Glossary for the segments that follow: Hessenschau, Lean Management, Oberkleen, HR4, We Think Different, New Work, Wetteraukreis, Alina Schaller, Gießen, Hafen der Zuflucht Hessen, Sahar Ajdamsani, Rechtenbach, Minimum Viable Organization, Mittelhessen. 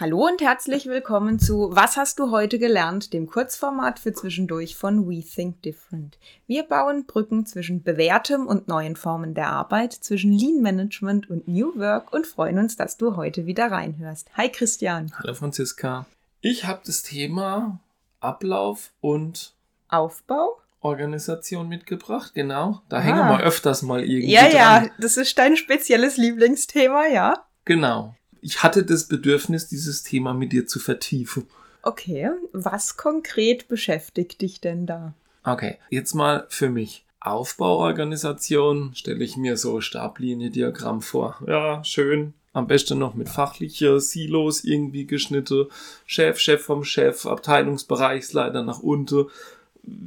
Hallo und herzlich willkommen zu Was hast du heute gelernt?, dem Kurzformat für zwischendurch von We Think Different. Wir bauen Brücken zwischen bewährtem und neuen Formen der Arbeit, zwischen Lean Management und New Work und freuen uns, dass du heute wieder reinhörst. Hi Christian. Hallo Franziska. Ich habe das Thema Ablauf und Aufbau? Organisation mitgebracht, genau. Da hängen wir öfters mal irgendwie dran. Ja, das ist dein spezielles Lieblingsthema, ja. Genau. Ich hatte das Bedürfnis, dieses Thema mit dir zu vertiefen. Okay, was konkret beschäftigt dich denn da? Okay, jetzt mal für mich. Aufbauorganisation stelle ich mir so Stablinie-Diagramm vor. Ja, schön. Am besten noch mit fachlicher Silos irgendwie geschnitten. Chef vom Chef, Abteilungsbereichsleiter nach unten.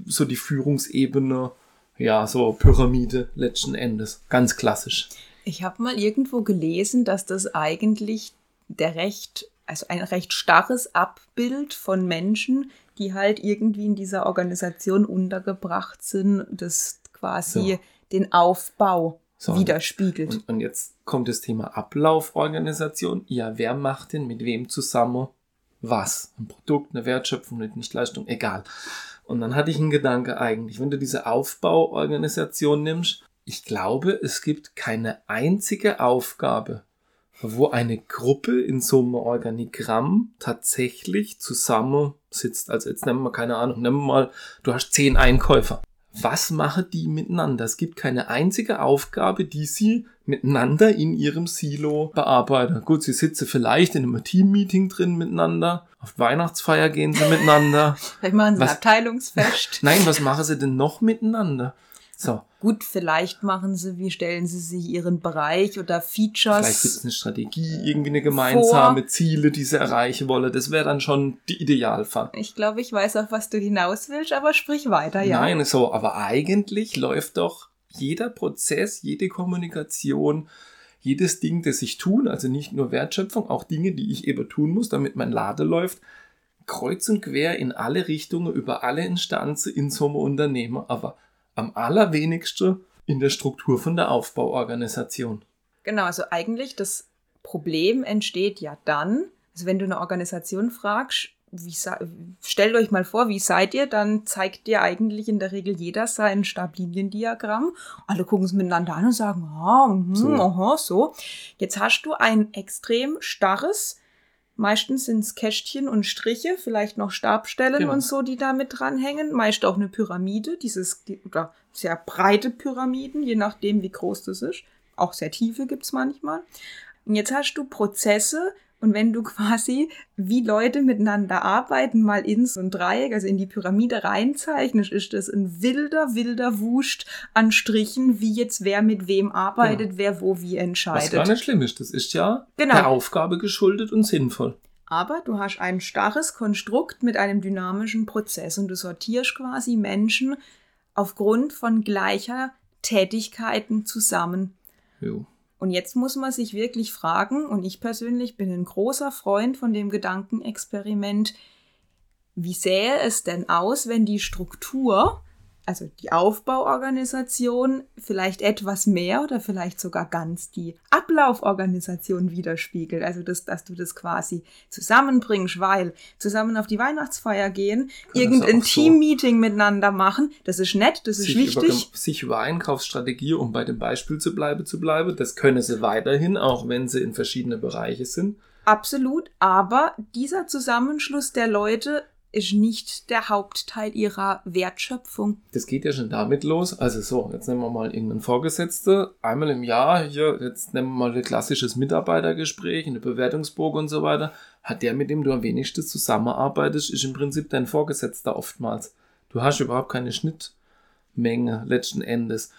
So die Führungsebene. Ja, so Pyramide letzten Endes. Ganz klassisch. Ich habe mal irgendwo gelesen, dass das eigentlich ein recht starres Abbild von Menschen, die halt irgendwie in dieser Organisation untergebracht sind, das quasi den Aufbau widerspiegelt. Und jetzt kommt das Thema Ablauforganisation. Ja, wer macht denn mit wem zusammen was? Ein Produkt, eine Wertschöpfung, eine Dienstleistung, egal. Und dann hatte ich einen Gedanke eigentlich, wenn du diese Aufbauorganisation nimmst, ich glaube, es gibt keine einzige Aufgabe, wo eine Gruppe in so einem Organigramm tatsächlich zusammensitzt. Also jetzt nehmen wir mal, du hast 10 Einkäufer. Was machen die miteinander? Es gibt keine einzige Aufgabe, die sie miteinander in ihrem Silo bearbeiten. Gut, sie sitzen vielleicht in einem Team-Meeting drin miteinander. Auf Weihnachtsfeier gehen sie miteinander. Vielleicht machen sie ein Abteilungsfest. Nein, was machen sie denn noch miteinander? So. Gut, vielleicht stellen sie sich ihren Bereich oder Features. Vielleicht gibt es eine Strategie, irgendwie eine gemeinsame Ziele, die sie erreichen wollen. Das wäre dann schon die Idealfall. Ich glaube, ich weiß auch, was du hinaus willst, aber sprich weiter, ja. Nein, aber eigentlich läuft doch jeder Prozess, jede Kommunikation, jedes Ding, das ich tun, also nicht nur Wertschöpfung, auch Dinge, die ich eben tun muss, damit mein Laden läuft, kreuz und quer in alle Richtungen, über alle Instanzen in so einem Unternehmen, aber am allerwenigsten in der Struktur von der Aufbauorganisation. Genau, also eigentlich das Problem entsteht ja dann, also wenn du eine Organisation fragst, stellt euch mal vor, wie seid ihr, dann zeigt dir eigentlich in der Regel jeder sein Stabliniendiagramm. Alle gucken es miteinander an und sagen, Jetzt hast du ein extrem starres, meistens sind es Kästchen und Striche, vielleicht noch Stabstellen und so, die da mit dranhängen. Meist auch eine Pyramide, oder sehr breite Pyramiden, je nachdem, wie groß das ist. Auch sehr tiefe gibt es manchmal. Und jetzt hast du Prozesse. Und wenn du quasi, wie Leute miteinander arbeiten, mal in so ein Dreieck, also in die Pyramide reinzeichnest, ist das ein wilder Wust an Strichen, wie jetzt wer mit wem arbeitet, wer wo wie entscheidet. Was gar nicht schlimm ist, das ist ja der Aufgabe geschuldet und sinnvoll. Aber du hast ein starres Konstrukt mit einem dynamischen Prozess und du sortierst quasi Menschen aufgrund von gleicher Tätigkeiten zusammen. Jo. Und jetzt muss man sich wirklich fragen, und ich persönlich bin ein großer Freund von dem Gedankenexperiment, wie sähe es denn aus, wenn die Struktur, also die Aufbauorganisation, vielleicht etwas mehr oder vielleicht sogar ganz die Ablauforganisation widerspiegelt. Also dass du das quasi zusammenbringst, weil zusammen auf die Weihnachtsfeier gehen, irgendein Teammeeting miteinander machen, das ist nett, das ist wichtig. Sich über Einkaufsstrategie, um bei dem Beispiel zu bleiben, das können sie weiterhin, auch wenn sie in verschiedene Bereiche sind. Absolut, aber dieser Zusammenschluss der Leute ist nicht der Hauptteil ihrer Wertschöpfung. Das geht ja schon damit los. Also jetzt nehmen wir mal irgendeinen Vorgesetzten. Einmal im Jahr, jetzt nehmen wir mal ein klassisches Mitarbeitergespräch, eine Bewertungsbogen und so weiter. Hat der, mit dem du am wenigsten zusammenarbeitest, ist im Prinzip dein Vorgesetzter oftmals. Du hast überhaupt keine Schnittmenge letzten Endes.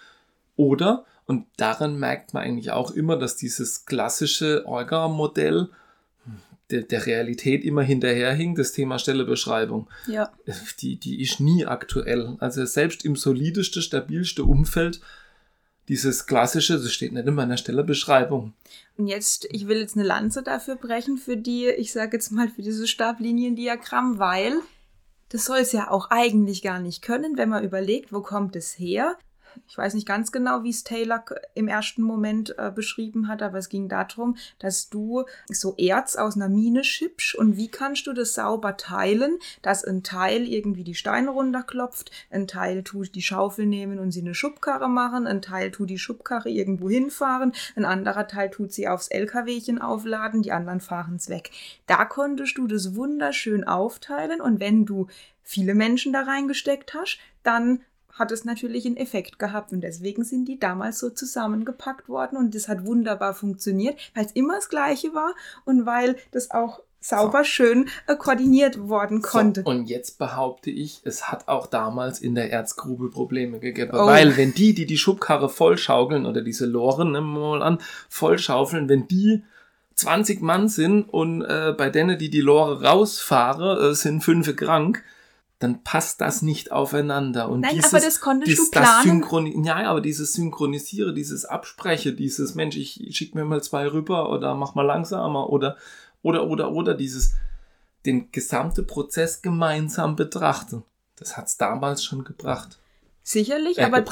Oder, und daran merkt man eigentlich auch immer, dass dieses klassische Orga-Modell der Realität immer hinterherhing, das Thema Stellebeschreibung. Ja. Die ist nie aktuell. Also selbst im solidesten, stabilsten Umfeld, dieses klassische, das steht nicht in meiner Stellebeschreibung. Und jetzt, ich will jetzt eine Lanze dafür brechen, für dieses Stabliniendiagramm, weil das soll es ja auch eigentlich gar nicht können, wenn man überlegt, wo kommt es her? ich weiß nicht ganz genau, wie es Taylor im ersten Moment beschrieben hat, aber es ging darum, dass du so Erz aus einer Mine schippst und wie kannst du das sauber teilen, dass ein Teil irgendwie die Steine runterklopft, ein Teil tut die Schaufel nehmen und sie eine Schubkarre machen, ein Teil tut die Schubkarre irgendwo hinfahren, ein anderer Teil tut sie aufs LKWchen aufladen, die anderen fahren es weg. Da konntest du das wunderschön aufteilen und wenn du viele Menschen da reingesteckt hast, dann hat es natürlich einen Effekt gehabt und deswegen sind die damals so zusammengepackt worden und das hat wunderbar funktioniert, weil es immer das Gleiche war und weil das auch sauber schön koordiniert worden konnte. So, und jetzt behaupte ich, es hat auch damals in der Erzgrube Probleme gegeben, weil wenn die Schubkarre vollschaukeln oder diese Loren, nehmen wir mal an, vollschaufeln, wenn die 20 Mann sind und bei denen, die Lore rausfahren, sind 5 krank, dann passt das nicht aufeinander. Und nein, aber das konntest du planen. Aber dieses Synchronisiere, dieses Abspreche, dieses Mensch, ich schick mir mal 2 rüber oder mach mal langsamer oder dieses den gesamten Prozess gemeinsam betrachten. Das hat's damals schon gebracht. Sicherlich, aber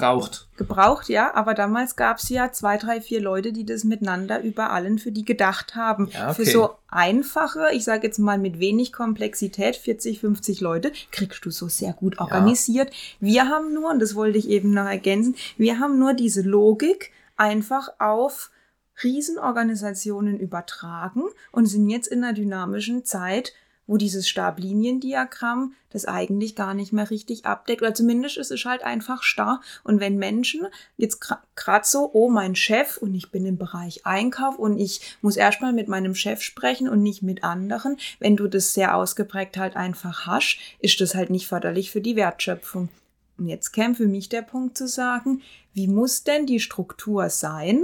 gebraucht, ja, aber damals gab es ja 2, 3, 4 Leute, die das miteinander über allen für die gedacht haben. Ja, okay. Für so einfache, ich sage jetzt mal mit wenig Komplexität, 40, 50 Leute, kriegst du so sehr gut organisiert. Ja. Wir haben nur, und das wollte ich eben noch ergänzen, wir haben nur diese Logik einfach auf Riesenorganisationen übertragen und sind jetzt in einer dynamischen Zeit, wo dieses Stabliniendiagramm das eigentlich gar nicht mehr richtig abdeckt. Oder zumindest ist es halt einfach starr. Und wenn Menschen jetzt gerade so, oh, mein Chef und ich bin im Bereich Einkauf und ich muss erstmal mit meinem Chef sprechen und nicht mit anderen, wenn du das sehr ausgeprägt halt einfach hast, ist das halt nicht förderlich für die Wertschöpfung. Und jetzt käme für mich der Punkt zu sagen, wie muss denn die Struktur sein?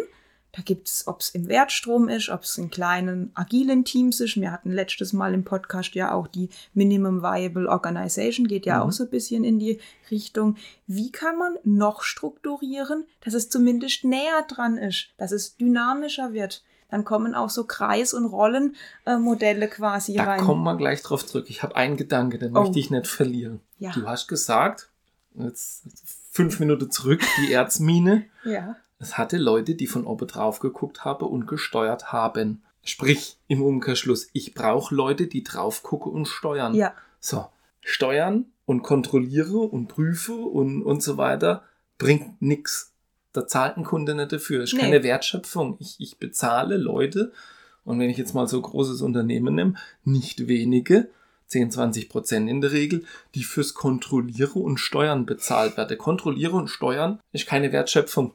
Da gibt es, ob es im Wertstrom ist, ob es in kleinen, agilen Teams ist. Wir hatten letztes Mal im Podcast ja auch die Minimum Viable Organization, geht ja auch so ein bisschen in die Richtung. Wie kann man noch strukturieren, dass es zumindest näher dran ist, dass es dynamischer wird? Dann kommen auch so Kreis- und Rollenmodelle quasi rein. Da kommen wir gleich drauf zurück. Ich habe einen Gedanke, den möchte ich nicht verlieren. Ja. Du hast gesagt, jetzt 5 Minuten zurück, die Erzmine. Ja. Es hatte Leute, die von oben drauf geguckt haben und gesteuert haben. Sprich, im Umkehrschluss, ich brauche Leute, die drauf gucken und steuern. Ja. So, steuern und kontrolliere und prüfe und so weiter bringt nichts. Da zahlt ein Kunde nicht dafür. Ist keine Wertschöpfung. Ich bezahle Leute, und wenn ich jetzt mal so ein großes Unternehmen nehme, nicht wenige, 10-20% in der Regel, die fürs Kontrollieren und Steuern bezahlt werden. Kontrollieren und Steuern ist keine Wertschöpfung.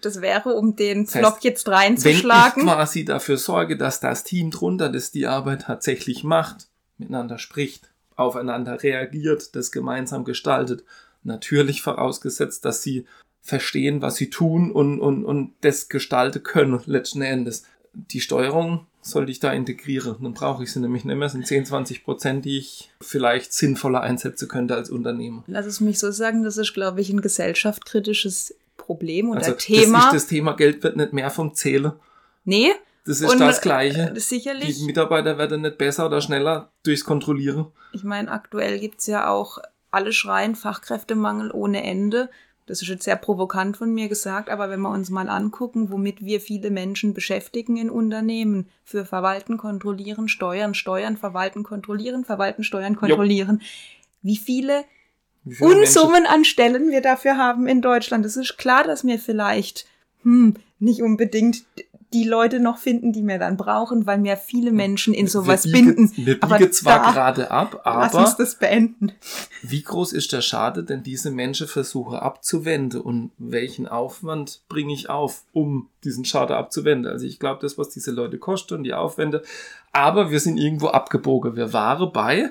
Das wäre, um den Block jetzt reinzuschlagen. Wenn ich quasi dafür sorge, dass das Team drunter, das die Arbeit tatsächlich macht, miteinander spricht, aufeinander reagiert, das gemeinsam gestaltet. Natürlich vorausgesetzt, dass sie verstehen, was sie tun und das gestalten können, letzten Endes. Die Steuerung sollte ich da integrieren. Dann brauche ich sie nämlich nicht mehr. Es sind 10-20%, die ich vielleicht sinnvoller einsetzen könnte als Unternehmer. Lass es mich so sagen, das ist, glaube ich, ein gesellschaftskritisches Problem oder also Thema. Also das Thema Geld wird nicht mehr vom Zählen. Nee. Das ist das Gleiche. Sicherlich. Die Mitarbeiter werden nicht besser oder schneller durchs Kontrollieren. Ich meine, aktuell gibt es ja auch, alle schreien Fachkräftemangel ohne Ende. Das ist jetzt sehr provokant von mir gesagt, aber wenn wir uns mal angucken, womit wir viele Menschen beschäftigen in Unternehmen, für Verwalten, Kontrollieren, Steuern, Verwalten, Kontrollieren, Steuern, Kontrollieren, wie viele Unsummen an Stellen wir dafür haben in Deutschland. Es ist klar, dass wir vielleicht nicht unbedingt die Leute noch finden, die wir dann brauchen, weil wir viele Menschen in sowas binden. Wir biegen zwar gerade ab, aber lass uns das beenden. Wie groß ist der Schade, denn diese Menschen versuche abzuwenden und welchen Aufwand bringe ich auf, um diesen Schade abzuwenden? Also ich glaube, das, was diese Leute kosten und die Aufwände, aber wir sind irgendwo abgebogen. Wir waren bei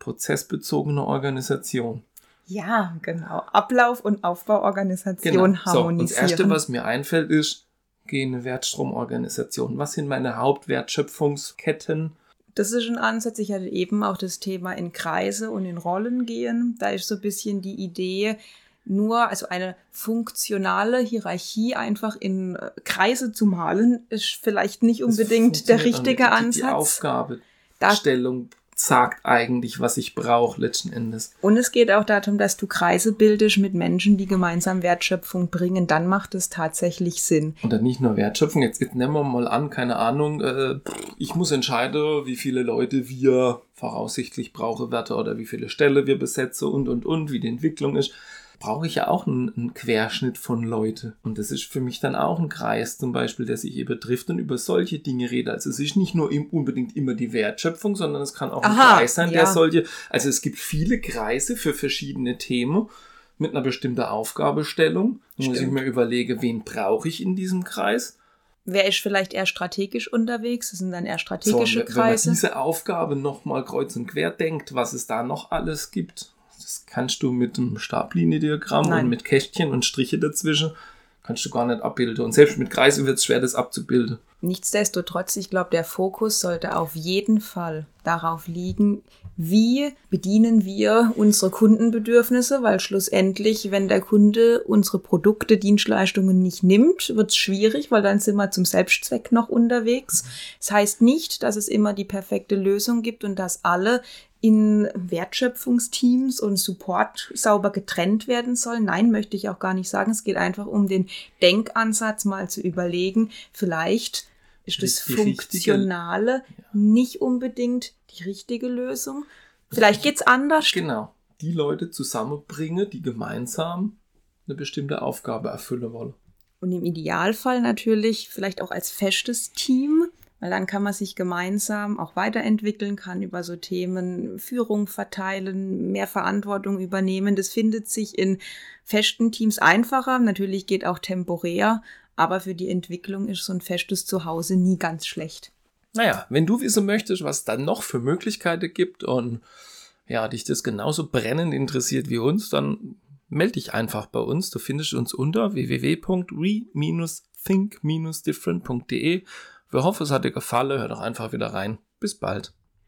prozessbezogener Organisation. Ja, genau. Ablauf- und Aufbauorganisation harmonisieren. So, das Erste, was mir einfällt, ist, gehen Wertstromorganisationen. Was sind meine Hauptwertschöpfungsketten? Das ist ein Ansatz. Ich hatte eben auch das Thema in Kreise und in Rollen gehen. Da ist so ein bisschen die Idee, also eine funktionale Hierarchie einfach in Kreise zu malen, ist vielleicht nicht unbedingt der richtige Ansatz. Die Aufgabestellung sagt eigentlich, was ich brauche letzten Endes. Und es geht auch darum, dass du Kreise bildest mit Menschen, die gemeinsam Wertschöpfung bringen. Dann macht es tatsächlich Sinn. Und dann nicht nur Wertschöpfung. Jetzt nehmen wir mal an, keine Ahnung, ich muss entscheiden, wie viele Leute wir voraussichtlich brauchen werden oder wie viele Stellen wir besetzen und, wie die Entwicklung ist. Brauche ich ja auch einen Querschnitt von Leute. Und das ist für mich dann auch ein Kreis zum Beispiel, der sich eben trifft und über solche Dinge redet. Also es ist nicht nur unbedingt immer die Wertschöpfung, sondern es kann auch ein Kreis sein, der solche... Also es gibt viele Kreise für verschiedene Themen mit einer bestimmten Aufgabestellung. Da muss ich mir überlegen, wen brauche ich in diesem Kreis? Wer ist vielleicht eher strategisch unterwegs? Das sind dann eher strategische Kreise. Wenn man diese Aufgabe nochmal kreuz und quer denkt, was es da noch alles gibt... Das kannst du mit einem Stabliniendiagramm und mit Kästchen und Striche dazwischen, kannst du gar nicht abbilden. Und selbst mit Kreisen wird es schwer, das abzubilden. Nichtsdestotrotz, ich glaube, der Fokus sollte auf jeden Fall darauf liegen, wie bedienen wir unsere Kundenbedürfnisse, weil schlussendlich, wenn der Kunde unsere Produkte, Dienstleistungen nicht nimmt, wird es schwierig, weil dann sind wir zum Selbstzweck noch unterwegs. Das heißt nicht, dass es immer die perfekte Lösung gibt und dass alle in Wertschöpfungsteams und Support sauber getrennt werden sollen. Nein, möchte ich auch gar nicht sagen. Es geht einfach um den Denkansatz, mal zu überlegen, vielleicht ist das Funktionale nicht unbedingt die richtige Lösung. Vielleicht geht's anders. Genau. Die Leute zusammenbringen, die gemeinsam eine bestimmte Aufgabe erfüllen wollen. Und im Idealfall natürlich vielleicht auch als festes Team, weil dann kann man sich gemeinsam auch weiterentwickeln, kann über so Themen Führung verteilen, mehr Verantwortung übernehmen. Das findet sich in festen Teams einfacher. Natürlich geht auch temporär, aber für die Entwicklung ist so ein festes Zuhause nie ganz schlecht. Naja, wenn du wissen möchtest, was es dann noch für Möglichkeiten gibt und ja, dich das genauso brennend interessiert wie uns, dann melde dich einfach bei uns. Du findest uns unter www.we-think-different.de. Wir hoffen, es hat dir gefallen. Hör doch einfach wieder rein. Bis bald.